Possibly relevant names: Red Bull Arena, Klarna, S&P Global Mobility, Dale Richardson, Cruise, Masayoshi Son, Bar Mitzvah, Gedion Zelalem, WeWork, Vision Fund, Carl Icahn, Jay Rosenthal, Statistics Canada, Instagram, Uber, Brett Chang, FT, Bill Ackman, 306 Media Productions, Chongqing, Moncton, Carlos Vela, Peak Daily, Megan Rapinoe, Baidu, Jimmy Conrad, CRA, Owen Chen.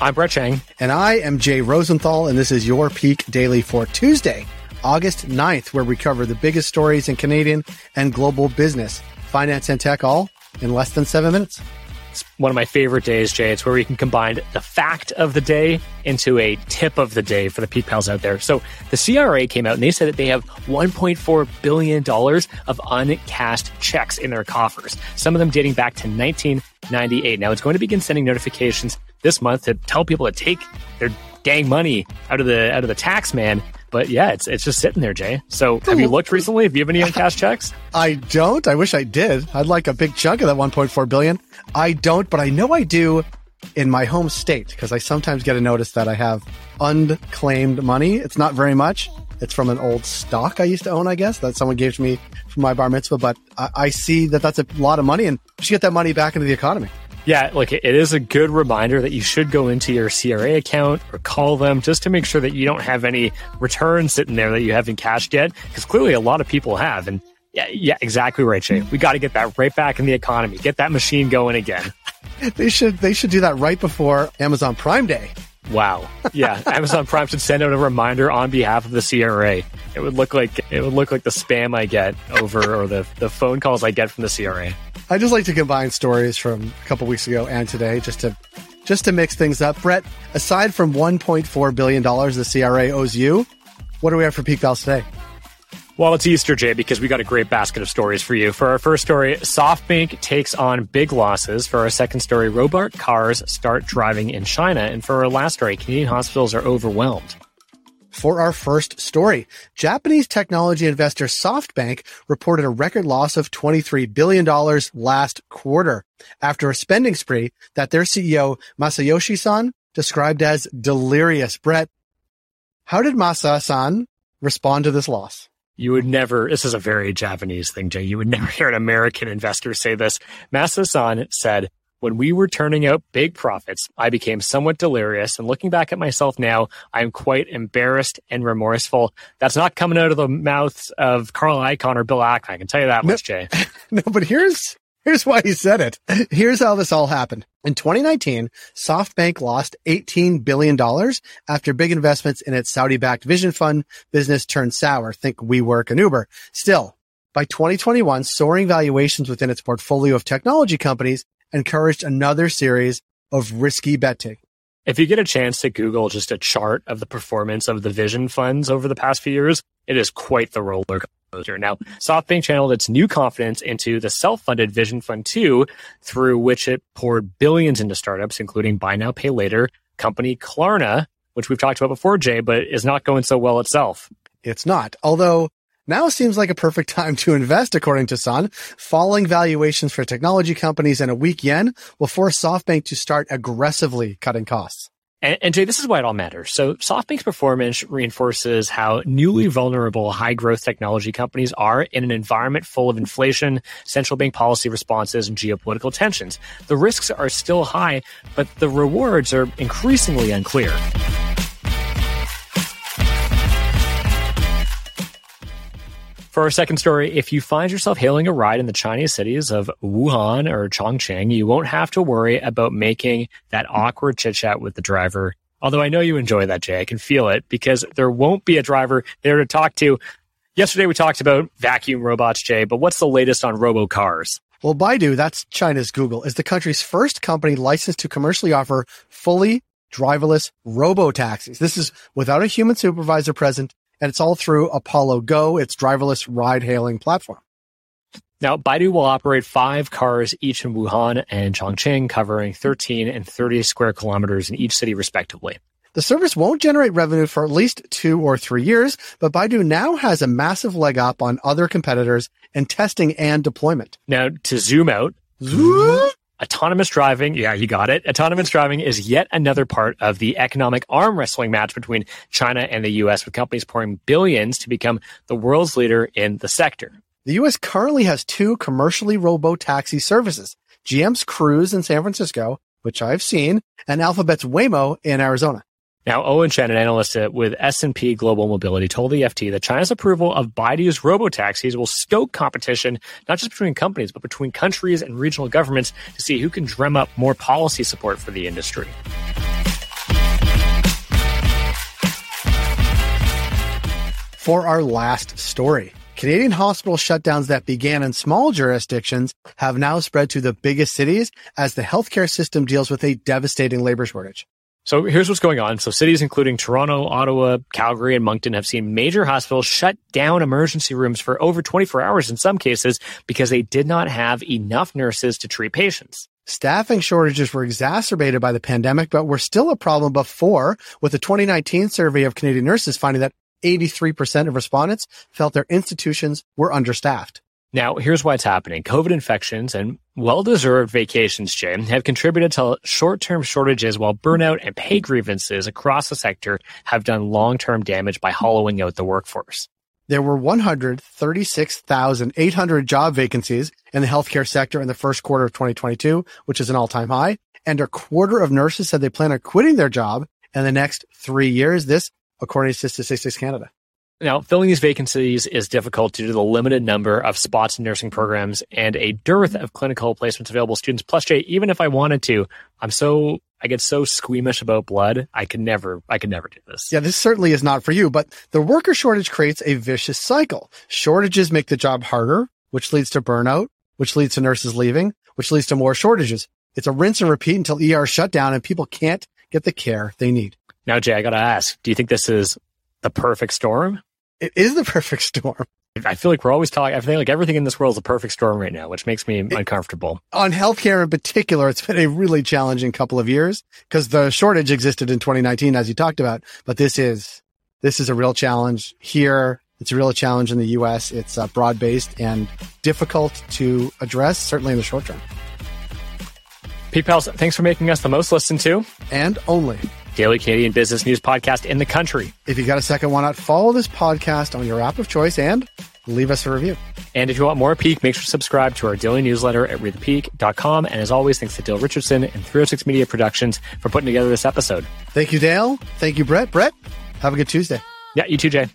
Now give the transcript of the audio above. I'm Brett Chang. And I am Jay Rosenthal, and this is your Peak Daily for Tuesday, August 9th, where we cover the biggest stories in Canadian and global business, finance and tech, all in less than 7 minutes. It's one of my favorite days, Jay. It's where we can combine the fact of the day into a tip of the day for the Peak Pals out there. So the CRA came out and they said that they have $1.4 billion of uncashed checks in their coffers, some of them dating back to 1998. Now, it's going to begin sending notifications this month to tell people to take their dang money out of the tax man. But yeah, it's just sitting there, Jay. So have you looked recently? Have you have any uncashed checks? I don't. I wish I did. I'd like a big chunk of that $1.4 billion. I don't, but I know I do in my home state because I sometimes get a notice that I have unclaimed money. It's not very much. It's from an old stock I used to own, I guess, that someone gave to me for my bar mitzvah. But I see that that's a lot of money, and you should get that money back into the economy. Yeah, look, it is a good reminder that you should go into your CRA account or call them just to make sure that you don't have any returns sitting there that you haven't cashed yet, because clearly a lot of people have. And yeah, exactly right, Jay. We got to get that right back in the economy. Get that machine going again. They should do that right before Amazon Prime Day. Wow. Yeah, Amazon Prime should send out a reminder on behalf of the CRA. It would look like the spam I get over or the phone calls I get from the CRA. I just like to combine stories from a couple weeks ago and today just to mix things up. Brett, aside from $1.4 billion the CRA owes you, what do we have for Peak Pals today? Well, it's Easter, Jay, because we got a great basket of stories for you. For our first story, SoftBank takes on big losses. For our second story, robot cars start driving in China. And for our last story, Canadian hospitals are overwhelmed. For our first story, Japanese technology investor SoftBank reported a record loss of $23 billion last quarter after a spending spree that their CEO, Masayoshi Son, described as delirious. Brett, how did Masa Son respond to this loss? You would never, this is a very Japanese thing, Jay, you would never hear an American investor say this. Masa Son said, "When we were turning out big profits, I became somewhat delirious. And looking back at myself now, I'm quite embarrassed and remorseful." That's not coming out of the mouths of Carl Icahn or Bill Ackman. I can tell you that much, Jay. No, but here's why he said it. Here's how this all happened. In 2019, SoftBank lost $18 billion after big investments in its Saudi-backed Vision Fund business turned sour. Think WeWork and Uber. Still, by 2021, soaring valuations within its portfolio of technology companies encouraged another series of risky bet taking. If you get a chance to Google just a chart of the performance of the Vision Funds over the past few years, it is quite the roller coaster. Now, SoftBank channeled its new confidence into the self-funded Vision Fund 2, through which it poured billions into startups, including buy now, pay later company Klarna, which we've talked about before, Jay, but is not going so well itself. It's not, although now seems like a perfect time to invest, according to Son. Falling valuations for technology companies and a weak yen will force SoftBank to start aggressively cutting costs. And Jay, this is why it all matters. So SoftBank's performance reinforces how newly vulnerable high-growth technology companies are in an environment full of inflation, central bank policy responses, and geopolitical tensions. The risks are still high, but the rewards are increasingly unclear. For our second story, if you find yourself hailing a ride in the Chinese cities of Wuhan or Chongqing, you won't have to worry about making that awkward chit-chat with the driver. Although I know you enjoy that, Jay. I can feel it, because there won't be a driver there to talk to. Yesterday, we talked about vacuum robots, Jay, but what's the latest on robo-cars? Well, Baidu, that's China's Google, is the country's first company licensed to commercially offer fully driverless robo-taxis. This is without a human supervisor present, and it's all through Apollo Go, its driverless ride-hailing platform. Now, Baidu will operate 5 cars each in Wuhan and Chongqing, covering 13 and 30 square kilometers in each city, respectively. The service won't generate revenue for at least 2 or 3 years, but Baidu now has a massive leg up on other competitors in testing and deployment. Now, to zoom out, autonomous driving, yeah, you got it. Autonomous driving is yet another part of the economic arm wrestling match between China and the U.S., with companies pouring billions to become the world's leader in the sector. The U.S. currently has 2 commercially robo-taxi services, GM's Cruise in San Francisco, which I've seen, and Alphabet's Waymo in Arizona. Now, Owen Chen, an analyst with S&P Global Mobility, told the FT that China's approval of Baidu's robo-taxis will stoke competition, not just between companies, but between countries and regional governments to see who can drum up more policy support for the industry. for our last story. Canadian hospital shutdowns that began in small jurisdictions have now spread to the biggest cities as the healthcare system deals with a devastating labor shortage. So here's what's going on. So cities including Toronto, Ottawa, Calgary, and Moncton have seen major hospitals shut down emergency rooms for over 24 hours in some cases because they did not have enough nurses to treat patients. Staffing shortages were exacerbated by the pandemic, but were still a problem before, with a 2019 survey of Canadian nurses finding that 83% of respondents felt their institutions were understaffed. Now, here's why it's happening. COVID infections and well-deserved vacations, Jay, have contributed to short-term shortages, while burnout and pay grievances across the sector have done long-term damage by hollowing out the workforce. There were 136,800 job vacancies in the healthcare sector in the first quarter of 2022, which is an all-time high, and a quarter of nurses said they plan on quitting their job in the next 3 years, this according to Statistics Canada. Now, filling these vacancies is difficult due to the limited number of spots in nursing programs and a dearth of clinical placements available to students. Plus, Jay, even if I wanted to, I get so squeamish about blood. I could never do this. Yeah, this certainly is not for you, but the worker shortage creates a vicious cycle. Shortages make the job harder, which leads to burnout, which leads to nurses leaving, which leads to more shortages. It's a rinse and repeat until ER shut down and people can't get the care they need. Now, Jay, I got to ask, do you think this is the perfect storm? It is the perfect storm. I feel like we're always talking, I feel like everything in this world is a perfect storm right now, which makes me uncomfortable. On healthcare in particular, it's been a really challenging couple of years because the shortage existed in 2019, as you talked about. But this is a real challenge here. It's a real challenge in the U.S. It's broad-based and difficult to address, certainly in the short term. Peak Pals, thanks for making us the most listened to and only daily Canadian business news podcast in the country. If you got a second, why not follow this podcast on your app of choice and leave us a review. And if you want more Peak, make sure to subscribe to our daily newsletter at readthepeak.com. And as always, thanks to Dale Richardson and 306 Media Productions for putting together this episode. Thank you, Dale. Thank you, Brett. Brett, have a good Tuesday. Yeah, you too, Jay.